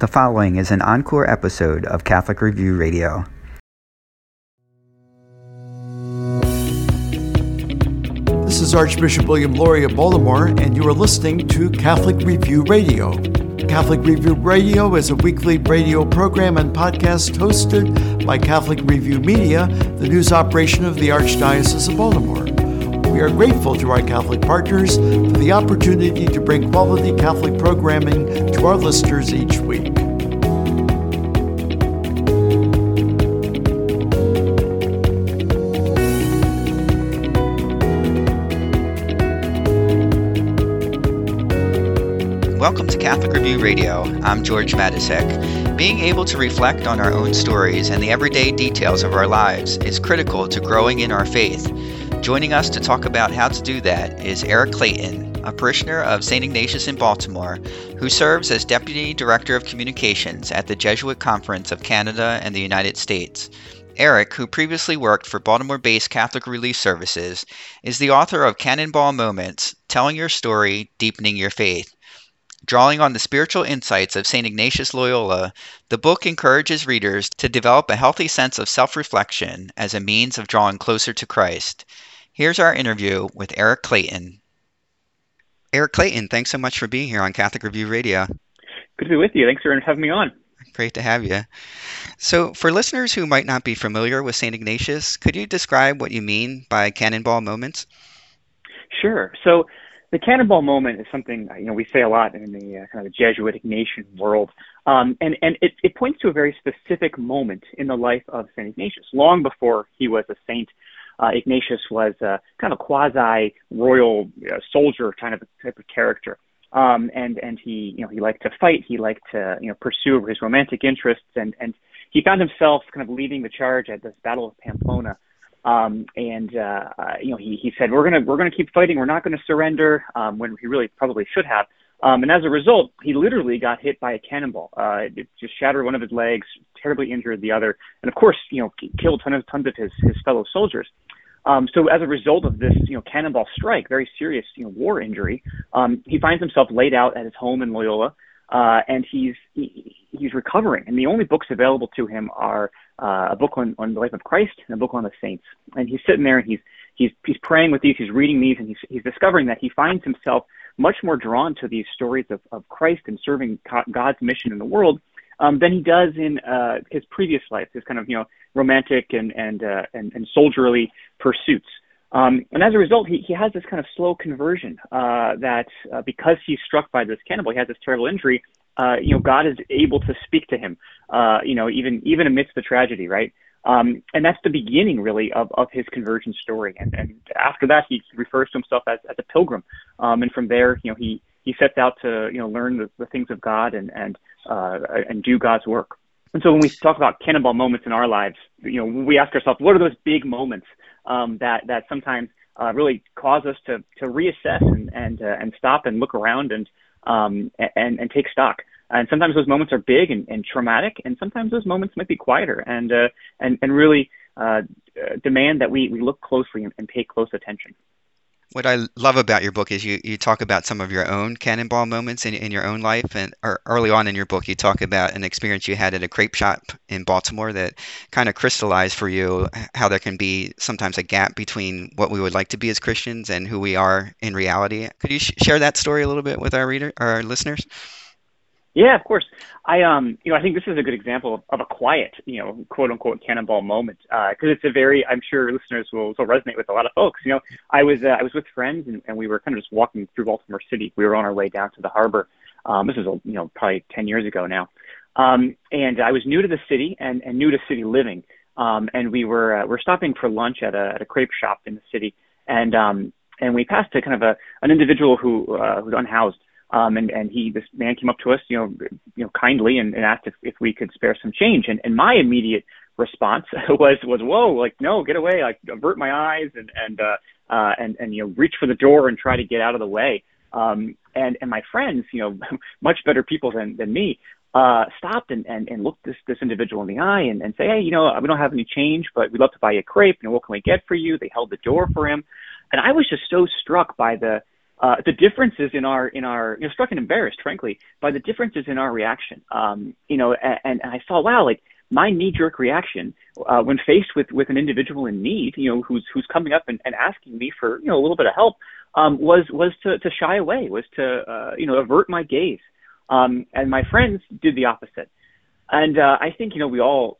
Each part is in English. The following is an encore episode of Catholic Review Radio. This is Archbishop William Lori of Baltimore, and you are listening to Catholic Review Radio. Catholic Review Radio is a weekly radio program and podcast hosted by Catholic Review Media, the news operation of the Archdiocese of Baltimore. We are grateful to our Catholic partners for the opportunity to bring quality Catholic programming to our listeners each week. Welcome to Catholic Review Radio. I'm George Matysiak. Being able to reflect on our own stories and the everyday details of our lives is critical to growing in our faith. Joining us to talk about how to do that is Eric Clayton, a parishioner of St. Ignatius in Baltimore, who serves as Deputy Director of Communications at the Jesuit Conference of Canada and the United States. Eric, who previously worked for Baltimore-based Catholic Relief Services, is the author of Cannonball Moments: Telling Your Story, Deepening Your Faith. Drawing on the spiritual insights of St. Ignatius Loyola, the book encourages readers to develop a healthy sense of self-reflection as a means of drawing closer to Christ. Here's our interview with Eric Clayton. Eric Clayton, thanks so much for being here on Catholic Review Radio. Good to be with you. Thanks for having me on. Great to have you. So for listeners who might not be familiar with St. Ignatius, could you describe what you mean by Cannonball Moments? Sure. So the cannonball moment is something we say a lot in the kind of the Jesuit Ignatian world, and it points to a very specific moment in the life of St. Ignatius. Long before he was a saint, Ignatius was kind of a quasi-royal soldier type of character, and he liked to fight. He liked to pursue his romantic interests, and he found himself kind of leading the charge at this Battle of Pamplona. He said, we're going to keep fighting. We're not going to surrender, when he really probably should have. And as a result, he literally got hit by a cannonball. It just shattered one of his legs, terribly injured the other. And of course, killed tons of his fellow soldiers. So as a result of this, cannonball strike, very serious, war injury, he finds himself laid out at his home in Loyola. And he's recovering. And the only books available to him are a book on the life of Christ and a book on the saints. And he's sitting there and he's praying with these, he's reading these, and he's discovering that he finds himself much more drawn to these stories of Christ and serving God's mission in the world than he does in his previous life, his kind of romantic and soldierly pursuits. And as a result, he has this kind of slow conversion that because he's struck by this cannonball, he has this terrible injury. God is able to speak to him, even amidst the tragedy, right? And that's the beginning, really, of his conversion story. And after that, he refers to himself as a pilgrim. And from there, he sets out to learn the things of God and do God's work. And so when we talk about cannonball moments in our lives, we ask ourselves, what are those big moments that sometimes really cause us to reassess and stop and look around and take stock? And sometimes those moments are big and traumatic, and sometimes those moments might be quieter and really demand that we look closely and pay close attention. What I love about your book is you talk about some of your own cannonball moments in your own life. And early on in your book, you talk about an experience you had at a crepe shop in Baltimore that kind of crystallized for you how there can be sometimes a gap between what we would like to be as Christians and who we are in reality. Could you share that story a little bit with our listeners? Yeah, of course. I think this is a good example of a quiet, quote unquote cannonball moment, because it's a very, I'm sure listeners will resonate with a lot of folks. I was with friends and we were kind of just walking through Baltimore City. We were on our way down to the harbor. This is probably 10 years ago now. And I was new to the city and new to city living. And we were stopping for lunch at a crepe shop in the city, and we passed a kind of an individual who's unhoused. This man came up to us, kindly and asked if we could spare some change. And my immediate response was, whoa, like, no, get away. Like, avert my eyes and reach for the door and try to get out of the way. And my friends, much better people than me, stopped and looked this individual in the eye and say, hey, we don't have any change, but we'd love to buy you a crepe. What can we get for you? They held the door for him. And I was just so struck by the the differences in our you know, struck and embarrassed, frankly, by the differences in our reaction. You know, and I saw, wow, like my knee-jerk reaction when faced with an individual in need, you know, who's coming up and asking me for, you know, a little bit of help, was to shy away, was to you know, avert my gaze. And my friends did the opposite. And I think, you know, we all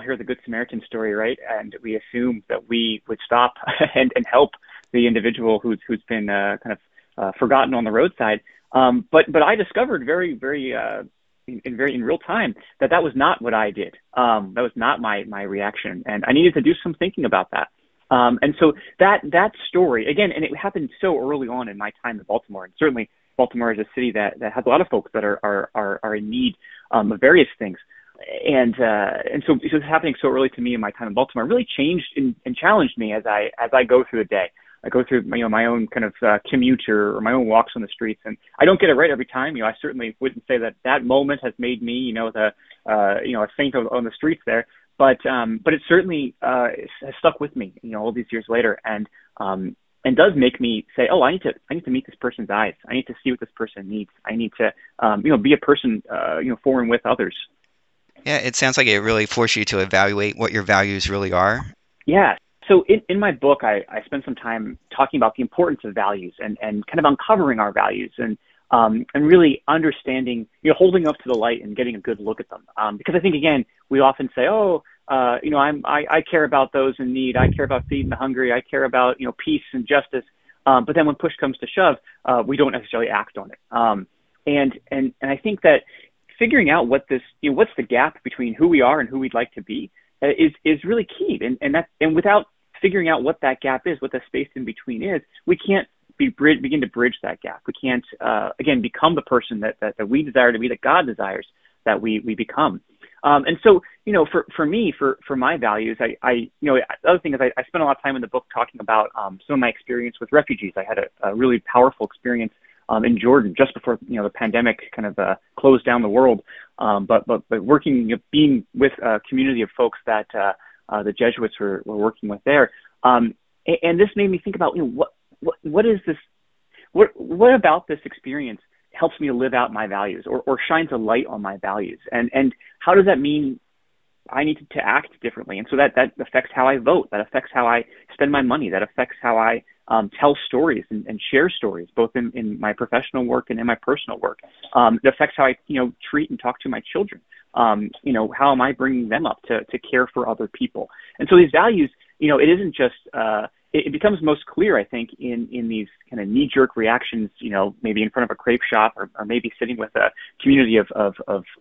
hear the Good Samaritan story, right? And we assume that we would stop and help the individual who's been kind of forgotten on the roadside. But I discovered very, very in real time that was not what I did. That was not my reaction, and I needed to do some thinking about that. And so that story again, and it happened so early on in my time in Baltimore, and certainly Baltimore is a city that has a lot of folks that are in need of various things, and so it was happening so early to me in my time in Baltimore. It really changed and challenged me as I go through the day. I go through my own kind of commute or my own walks on the streets, and I don't get it right every time. You know, I certainly wouldn't say that moment has made me a saint on the streets there, but it certainly has stuck with me, you know, all these years later, and does make me say, oh, I need to meet this person's eyes. I need to see what this person needs. I need to, be a person, for and with others. Yeah, it sounds like it really forced you to evaluate what your values really are. Yeah. So in my book, I spend some time talking about the importance of values and kind of uncovering our values and really understanding, you know, holding up to the light and getting a good look at them. Because I think, again, we often say, oh, I care about those in need. I care about feeding the hungry. I care about, you know, peace and justice. But then when push comes to shove, we don't necessarily act on it. And I think that figuring out what's the gap between who we are and who we'd like to be is really key. And without figuring out what that gap is, what the space in between is, we can't begin to bridge that gap. We can't, again, become the person that we desire to be, that God desires that we become. And so, you know, for me, for my values, the other thing is I spent a lot of time in the book talking about some of my experience with refugees. I had a really powerful experience in Jordan just before, you know, the pandemic kind of closed down the world. But working, you know, being with a community of folks that the Jesuits were working with there. And this made me think about, you know, what is this? What about this experience helps me live out my values or shines a light on my values? And how does that mean I need to act differently? And so that affects how I vote, that affects how I spend my money, that affects how I tell stories and share stories, both in my professional work and in my personal work. It affects how I, you know, treat and talk to my children. You know, how am I bringing them up to care for other people? And so these values, you know, it isn't just, it becomes most clear, I think, in these kind of knee-jerk reactions, you know, maybe in front of a crepe shop or maybe sitting with a community of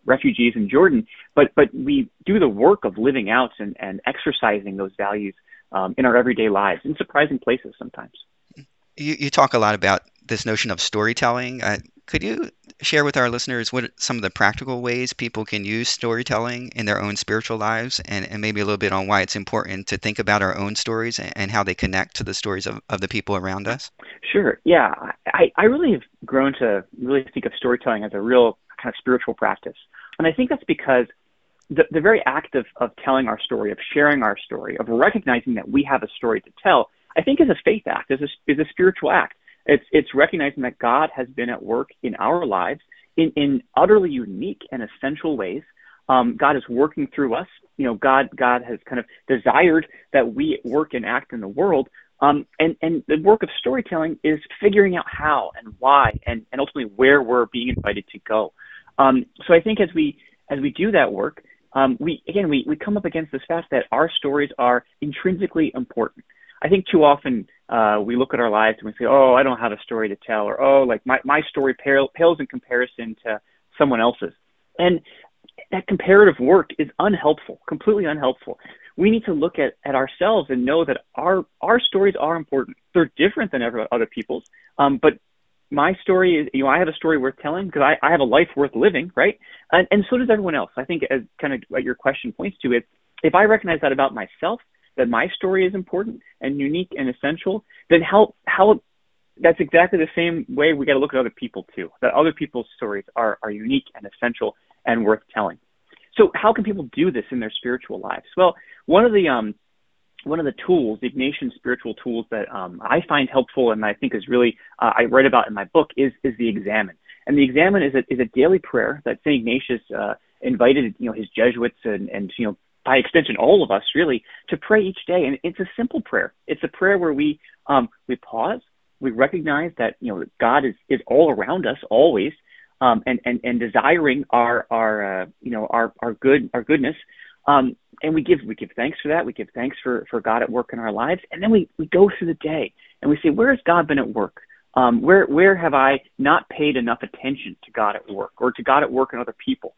refugees in Jordan. But we do the work of living out and exercising those values in our everyday lives in surprising places sometimes. You talk a lot about this notion of storytelling. Could you share with our listeners what some of the practical ways people can use storytelling in their own spiritual lives, and maybe a little bit on why it's important to think about our own stories and how they connect to the stories of the people around us? Sure. Yeah. I really have grown to really think of storytelling as a real kind of spiritual practice. And I think that's because the very act of telling our story, of sharing our story, of recognizing that we have a story to tell, I think is a faith act, is a spiritual act. It's recognizing that God has been at work in our lives in utterly unique and essential ways. God is working through us. You know, God has kind of desired that we work and act in the world. And the work of storytelling is figuring out how and why and ultimately where we're being invited to go. So I think as we do that work, we come up against this fact that our stories are intrinsically important. I think too often we look at our lives and we say, oh, I don't have a story to tell, or, oh, like my story pales in comparison to someone else's. And that comparative work is unhelpful, completely unhelpful. We need to look at ourselves and know that our stories are important. They're different than other people's, but my story is, you know, I have a story worth telling because I have a life worth living, right? And so does everyone else. I think as kind of what your question points to is, if I recognize that about myself, that my story is important and unique and essential, then how that's exactly the same way we got to look at other people too, that other people's stories are unique and essential and worth telling. So how can people do this in their spiritual lives? Well, one of the one of the tools, the Ignatian spiritual tools that I find helpful and I think is really, I write about in my book, is the Examen. And the Examen is a daily prayer that St. Ignatius invited, his Jesuits and by extension, all of us really, to pray each day. And it's a simple prayer. It's a prayer where we pause, we recognize that, God is all around us always, and desiring our goodness. And we give thanks for that. We give thanks for God at work in our lives. And then we go through the day and we say, where has God been at work? Where have I not paid enough attention to God at work or to God at work in other people?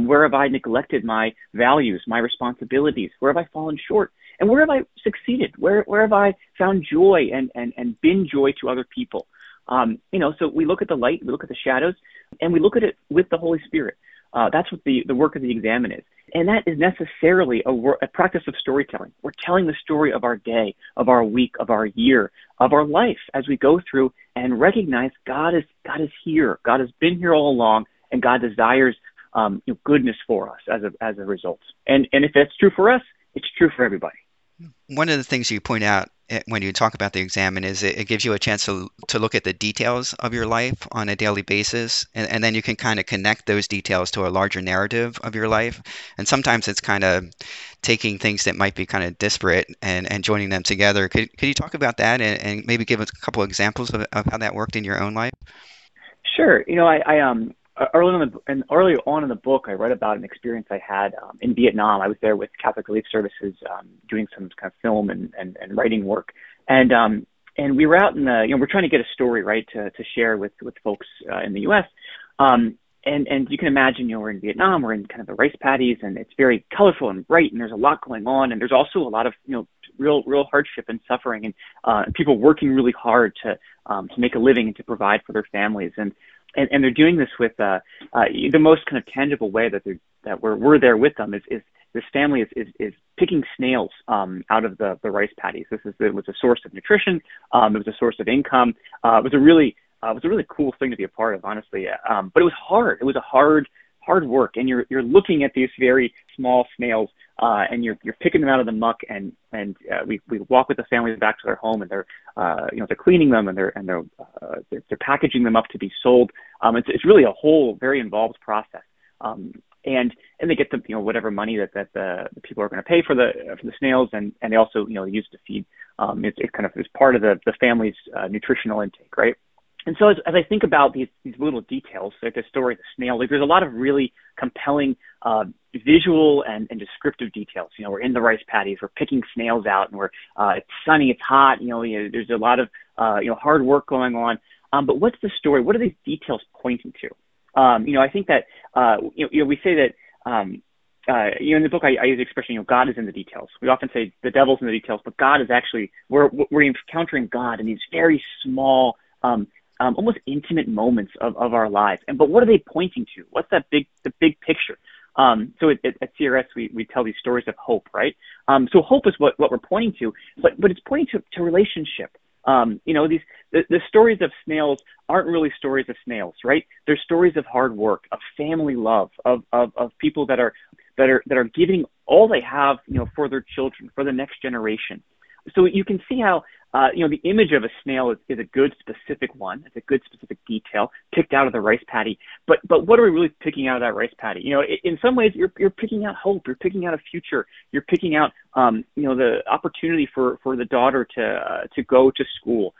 Where have I neglected my values, my responsibilities? Where have I fallen short? And where have I succeeded? Where have I found joy and been joy to other people? So we look at the light, we look at the shadows, and we look at it with the Holy Spirit. That's what the work of the Examen is. And that is necessarily a practice of storytelling. We're telling the story of our day, of our week, of our year, of our life as we go through and recognize God is here. God has been here all along, and God desires goodness for us as a result. And if that's true for us, it's true for everybody. One of the things you point out when you talk about the Examen is it gives you a chance to look at the details of your life on a daily basis, and then you can kind of connect those details to a larger narrative of your life. And sometimes it's kind of taking things that might be kind of disparate and joining them together. Could you talk about that and maybe give us a couple of examples of how that worked in your own life? Sure. I Early on in the book, I read about an experience I had in Vietnam. I was there with Catholic Relief Services doing some kind of film and writing work. And we were out in the, we're trying to get a story, right, to share with folks in the U.S. And you can imagine, we're in Vietnam, we're in kind of the rice paddies, and it's very colorful and bright, and there's a lot going on. And there's also a lot of, real hardship and suffering and people working really hard to make a living and to provide for their families. And they're doing this with the most kind of tangible way that we're there with them is this family is picking snails out of the rice paddies. It was a source of nutrition. It was a source of income. It was a really cool thing to be a part of, honestly. But it was hard. It was a hard work. And you're looking at these very small snails and you're picking them out of the muck. And we walk with the family back to their home, and they're cleaning them, and they're packaging them up to be sold. It's really a whole very involved process. And they get the whatever money that the people are going to pay for the snails, and they also use it to feed. It's part of the family's nutritional intake, right? And so as I think about these little details, like the story of the snail, like there's a lot of really compelling visual and descriptive details. We're in the rice paddies, we're picking snails out, and it's sunny, it's hot. There's a lot of hard work going on. But what's the story? What are these details pointing to? I think that we say that in the book I use the expression God is in the details. We often say the devil's in the details, but God is actually we're encountering God in these very small. Almost intimate moments of our lives. But what are they pointing to? What's the big picture? So at CRS, we tell these stories of hope, right? So hope is what we're pointing to, but it's pointing to relationship. The stories of snails aren't really stories of snails, right? They're stories of hard work, of family love, of people that are giving all they have, for their children, for the next generation. So you can see how, the image of a snail is a good specific one. It's a good specific detail picked out of the rice paddy. But what are we really picking out of that rice paddy? In some ways, you're picking out hope. You're picking out a future. You're picking out, the opportunity for the daughter to go to school.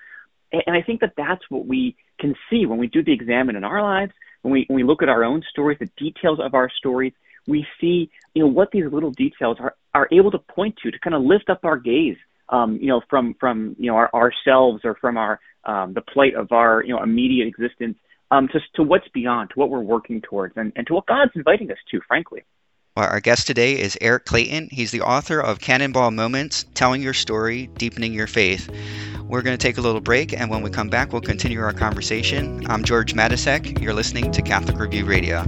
And I think that that's what we can see when we do the Examen in our lives, when we look at our own stories, the details of our stories. We see, what these little details are able to point to kind of lift up our gaze. From ourselves or from our the plight of our immediate existence, to what's beyond, to what we're working towards, and to what God's inviting us to, frankly. Well, our guest today is Eric Clayton. He's the author of Cannonball Moments: Telling Your Story, Deepening Your Faith. We're going to take a little break, and when we come back, we'll continue our conversation. I'm George Matysiak. You're listening to Catholic Review Radio.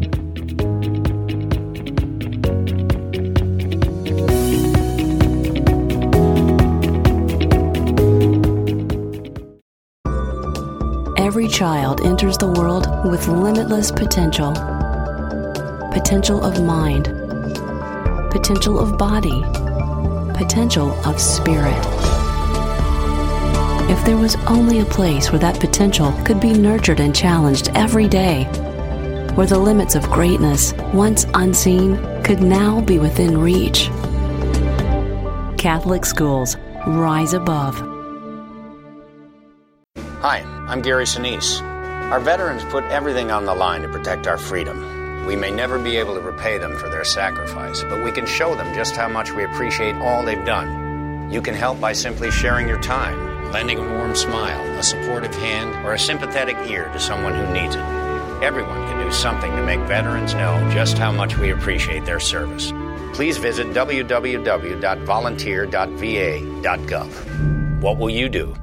Every child enters the world with limitless potential. Potential of mind. Potential of body. potential of spirit. If there was only a place where that potential could be nurtured and challenged every day, where the limits of greatness, once unseen, could now be within reach. Catholic schools, rise above. Hi, I'm Gary Sinise. Our veterans put everything on the line to protect our freedom. We may never be able to repay them for their sacrifice, but we can show them just how much we appreciate all they've done. You can help by simply sharing your time, lending a warm smile, a supportive hand, or a sympathetic ear to someone who needs it. Everyone can do something to make veterans know just how much we appreciate their service. Please visit www.volunteer.va.gov. What will you do?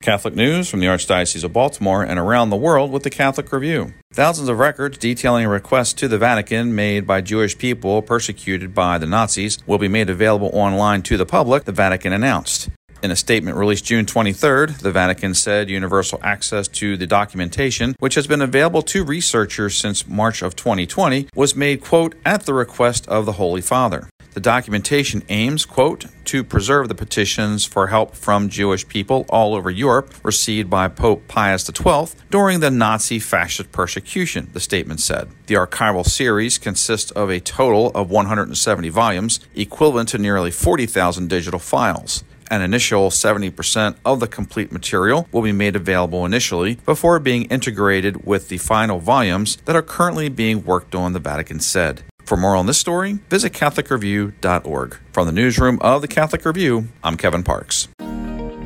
Catholic news from the Archdiocese of Baltimore and around the world with the Catholic Review. Thousands of records detailing requests to the Vatican made by Jewish people persecuted by the Nazis will be made available online to the public, the Vatican announced. In a statement released June 23rd, the Vatican said universal access to the documentation, which has been available to researchers since March of 2020, was made, quote, at the request of the Holy Father. The documentation aims, quote, to preserve the petitions for help from Jewish people all over Europe received by Pope Pius XII during the Nazi fascist persecution, the statement said. The archival series consists of a total of 170 volumes, equivalent to nearly 40,000 digital files. An initial 70% of the complete material will be made available initially before being integrated with the final volumes that are currently being worked on, the Vatican said. For more on this story, visit CatholicReview.org. From the newsroom of the Catholic Review, I'm Kevin Parks.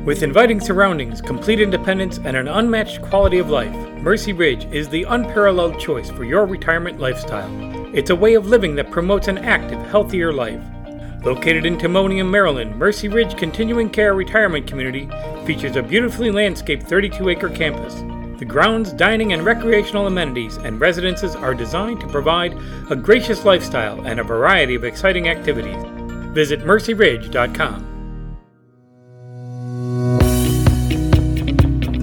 With inviting surroundings, complete independence, and an unmatched quality of life, Mercy Ridge is the unparalleled choice for your retirement lifestyle. It's a way of living that promotes an active, healthier life. Located in Timonium, Maryland, Mercy Ridge Continuing Care Retirement Community features a beautifully landscaped 32-acre campus. The grounds, dining, and recreational amenities and residences are designed to provide a gracious lifestyle and a variety of exciting activities. Visit mercyridge.com.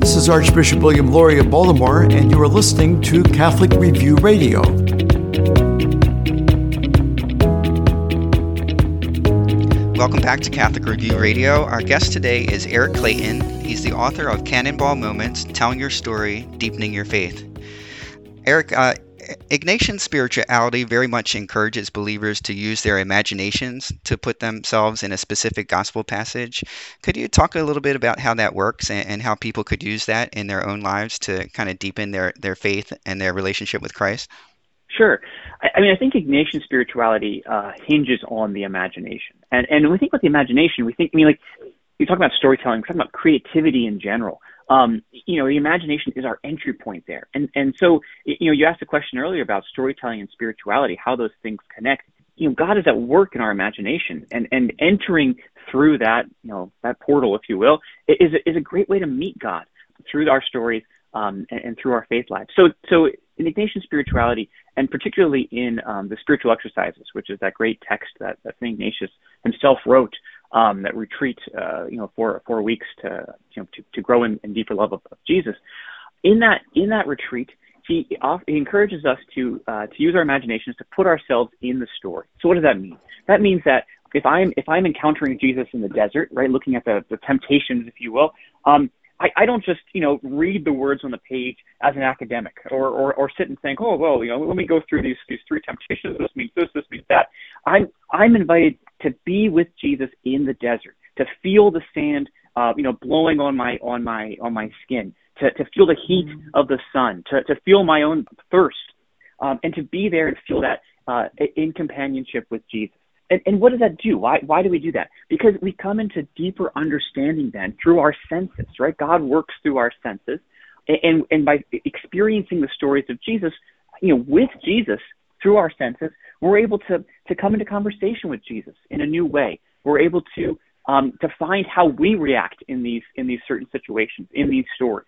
This is Archbishop William Lori of Baltimore, and you are listening to Catholic Review Radio. Welcome back to Catholic Review Radio. Our guest today is Eric Clayton. He's the author of Cannonball Moments: Telling Your Story, Deepening Your Faith. Eric, Ignatian spirituality very much encourages believers to use their imaginations to put themselves in a specific gospel passage. Could you talk a little bit about how that works and how people could use that in their own lives to kind of deepen their faith and their relationship with Christ? Sure. I mean, I think Ignatian spirituality hinges on the imagination. And when we think about the imagination, we think, I mean, like, you talk about storytelling, we're talking about creativity in general. The imagination is our entry point there. And so, you asked a question earlier about storytelling and spirituality, how those things connect. God is at work in our imagination, and entering through that, that portal, if you will, is a great way to meet God through our stories and through our faith lives. So in Ignatian spirituality, and particularly in the spiritual exercises, which is that great text that St. Ignatius himself wrote, that retreat, for 4 weeks to grow in deeper love of Jesus. In that retreat, he encourages us to use our imaginations to put ourselves in the story. So what does that mean? That means that if I'm encountering Jesus in the desert, right, looking at the temptations, if you will. I don't just, read the words on the page as an academic or sit and think, let me go through these three temptations. This means this means that. I'm invited to be with Jesus in the desert, to feel the sand, blowing on my skin, to feel the heat of the sun, to feel my own thirst, and to be there and feel that in companionship with Jesus. And what does that do? Why do we do that? Because we come into deeper understanding then through our senses, right? God works through our senses. And by experiencing the stories of Jesus, with Jesus through our senses, we're able to come into conversation with Jesus in a new way. We're able to find how we react in these certain situations, in these stories.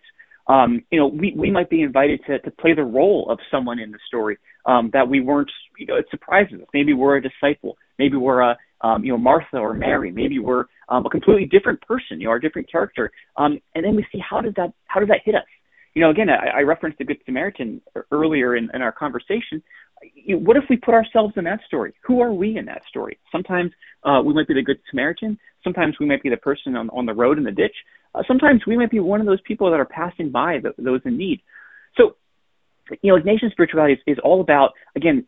We might be invited to play the role of someone in the story that we weren't, it surprises us. Maybe we're a disciple. Maybe we're Martha or Mary. Maybe we're a completely different person, our different character. And then we see how does that hit us? You know, again, I referenced the Good Samaritan earlier in our conversation. What if we put ourselves in that story? Who are we in that story? Sometimes we might be the Good Samaritan. Sometimes we might be the person on the road in the ditch. Sometimes we might be one of those people that are passing by those in need. So, you know, Ignatian spirituality is all about, again,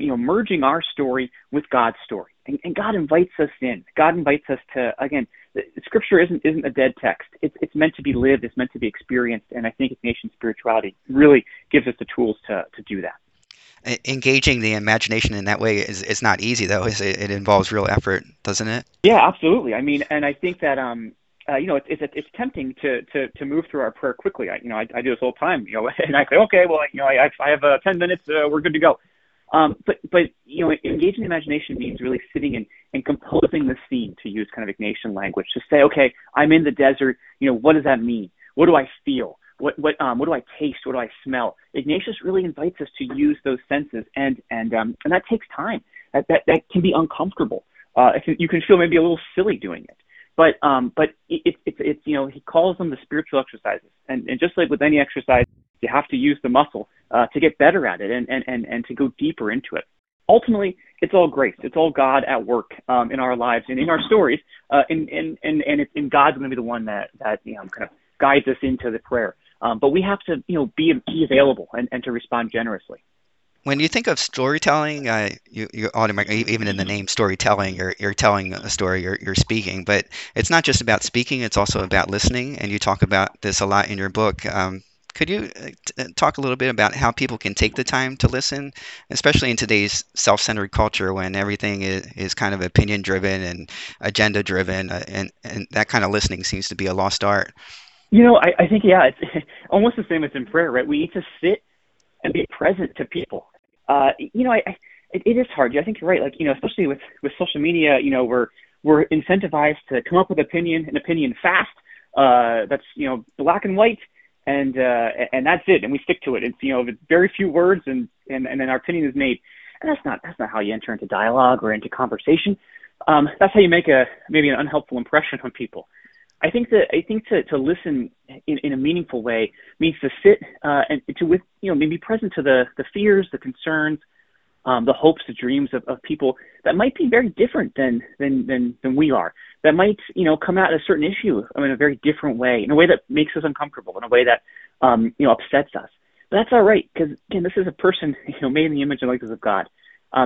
merging our story with God's story. And God invites us in. God invites us to, again, Scripture isn't a dead text. It's meant to be lived. It's meant to be experienced. And I think Ignatian spirituality really gives us the tools to do that. Engaging the imagination in that way is not easy, though. It involves real effort, doesn't it? Yeah, absolutely. I mean, and I think that, it's tempting to move through our prayer quickly. I do this all the time, and I say, okay, well, I have 10 minutes. We're good to go. But engaging the imagination means really sitting and composing the scene, to use kind of Ignatian language, to say, okay, I'm in the desert. What does that mean? What do I feel? What do I taste? What do I smell? Ignatius really invites us to use those senses, and that takes time. That can be uncomfortable. You can feel maybe a little silly doing it, but it's he calls them the spiritual exercises, and just like with any exercise, you have to use the muscle to get better at it and to go deeper into it. Ultimately, it's all grace. It's all God at work in our lives and in our stories, and God's going to be the one that kind of guides us into the prayer. But we have to, be available and to respond generously. When you think of storytelling, you automatically, even in the name storytelling, you're telling a story, you're speaking. But it's not just about speaking; it's also about listening. And you talk about this a lot in your book. Could you talk a little bit about how people can take the time to listen, especially in today's self-centered culture when everything is kind of opinion-driven and agenda-driven, and that kind of listening seems to be a lost art? I think, yeah, it's almost the same as in prayer, right? We need to sit and be present to people. It is hard. I think you're right. Especially with social media, we're incentivized to come up with an opinion fast. That's, black and white, and that's it. And we stick to it. It's, it's very few words and then our opinion is made. And that's not how you enter into dialogue or into conversation. That's how you make maybe an unhelpful impression on people. I think to listen in a meaningful way means to sit and to maybe present to the fears, the concerns, the hopes, the dreams of people that might be very different than we are. That might come at a certain issue in a very different way, in a way that makes us uncomfortable, in a way that upsets us. But that's all right, because again, this is a person made in the image and likeness of God.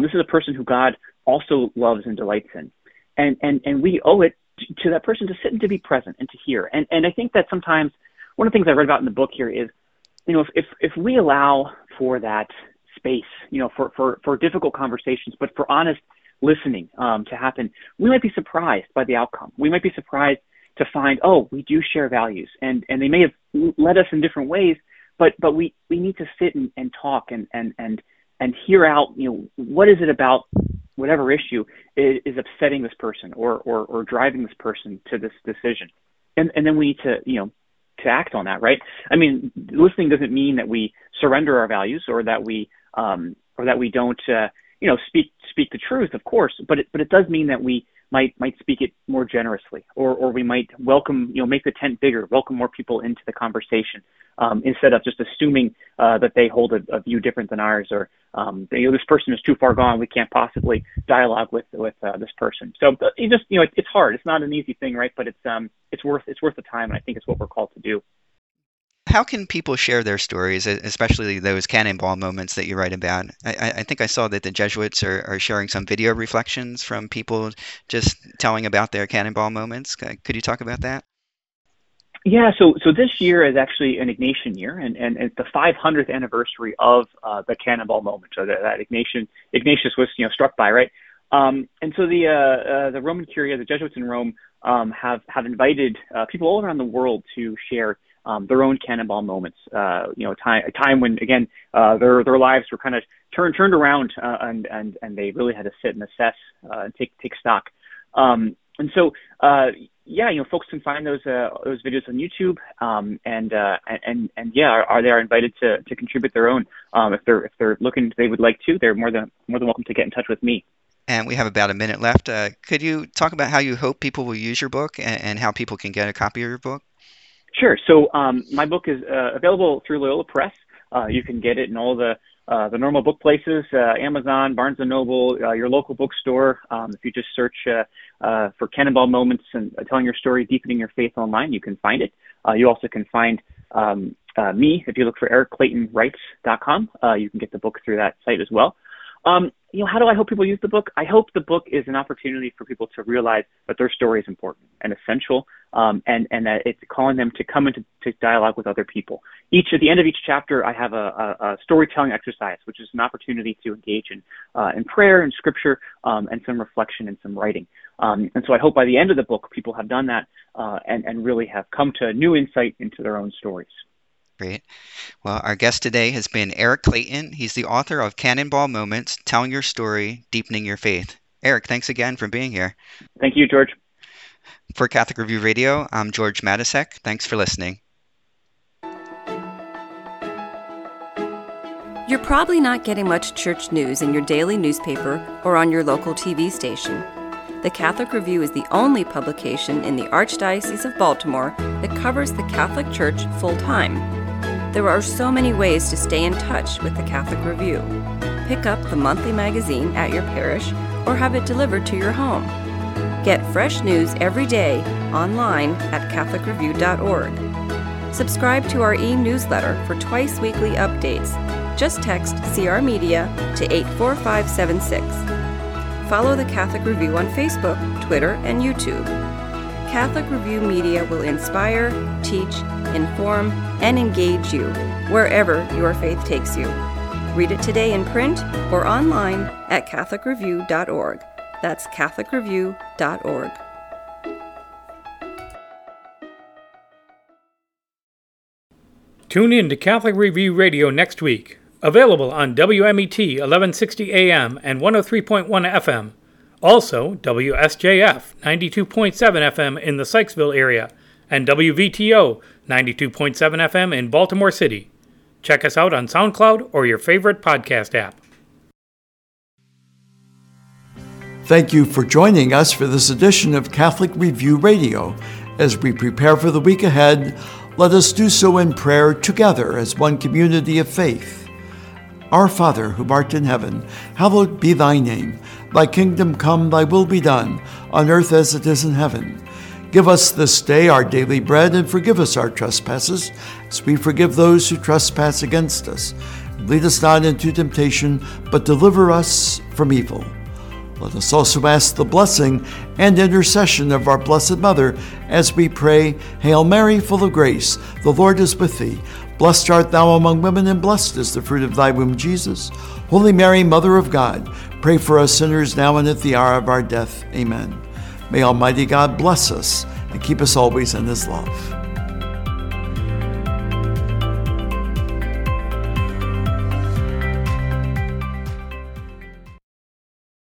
This is a person who God also loves and delights in, and we owe it to that person to sit and to be present and to hear. And I think that sometimes one of the things I read about in the book here is, if we allow for that space, for difficult conversations, but for honest listening to happen, we might be surprised by the outcome. We might be surprised to find, oh, we do share values and they may have led us in different ways, but we need to sit and talk and hear out, what is it about whatever issue is upsetting this person or driving this person to this decision. And then we need to act on that, right? I mean, listening doesn't mean that we surrender our values or that we don't, speak the truth, of course, but it does mean that we might speak it more generously or we might welcome, make the tent bigger, welcome more people into the conversation instead of just assuming that they hold a view different than ours or, this person is too far gone. We can't possibly dialogue with this person. So it's hard. It's not an easy thing, right? But it's worth the time, and I think it's what we're called to do. How can people share their stories, especially those cannonball moments that you write about? I think I saw that the Jesuits are sharing some video reflections from people just telling about their cannonball moments. Could you talk about that? Yeah, so this year is actually an Ignatian year, and it's the 500th anniversary of the Cannonball Moment, so that Ignatius was struck by, right? And so the Roman Curia, the Jesuits in Rome, have invited people all around the world to share their own cannonball moments. A time when again their lives were kind of turned around, and they really had to sit and assess and take stock. And so, folks can find those videos on YouTube, and they are invited to contribute their own. If they're looking, they would like to. They're more than welcome to get in touch with me. And we have about a minute left. Could you talk about how you hope people will use your book and how people can get a copy of your book? Sure. So my book is available through Loyola Press. You can get it in all the normal book places, Amazon, Barnes & Noble, your local bookstore. If you just search for Cannonball Moments and Telling Your Story, Deepening Your Faith online, you can find it. You also can find me if you look for ericclaytonwrites.com. You can get the book through that site as well. How do I hope people use the book? I hope the book is an opportunity for people to realize that their story is important and essential, and that it's calling them to come into to dialogue with other people. At the end of each chapter, I have a storytelling exercise, which is an opportunity to engage in prayer and scripture, and some reflection and some writing. And so I hope by the end of the book, people have done that, and really have come to new insight into their own stories. Great. Well, our guest today has been Eric Clayton. He's the author of Cannonball Moments, Telling Your Story, Deepening Your Faith. Eric, thanks again for being here. Thank you, George. For Catholic Review Radio, I'm George Matysiak. Thanks for listening. You're probably not getting much church news in your daily newspaper or on your local TV station. The Catholic Review is the only publication in the Archdiocese of Baltimore that covers the Catholic Church full-time. There are so many ways to stay in touch with the Catholic Review. Pick up the monthly magazine at your parish or have it delivered to your home. Get fresh news every day online at catholicreview.org. Subscribe to our e-newsletter for twice-weekly updates. Just text CR Media to 84576. Follow the Catholic Review on Facebook, Twitter, and YouTube. Catholic Review Media will inspire, teach, inform, and engage you wherever your faith takes you. Read it today in print or online at catholicreview.org. That's catholicreview.org. Tune in to Catholic Review Radio next week. Available on WMET 1160 AM and 103.1 FM. Also, WSJF 92.7 FM in the Sykesville area and WVTO 92.7 FM in Baltimore City. Check us out on SoundCloud or your favorite podcast app. Thank you for joining us for this edition of Catholic Review Radio. As we prepare for the week ahead, let us do so in prayer together as one community of faith. Our Father, who art in heaven, hallowed be thy name. Thy kingdom come, thy will be done, on earth as it is in heaven. Give us this day our daily bread, and forgive us our trespasses, as we forgive those who trespass against us. And lead us not into temptation, but deliver us from evil. Let us also ask the blessing and intercession of our Blessed Mother as we pray, Hail Mary, full of grace, the Lord is with thee. Blessed art thou among women, and blessed is the fruit of thy womb, Jesus. Holy Mary, Mother of God, pray for us sinners now and at the hour of our death. Amen. May Almighty God bless us and keep us always in his love.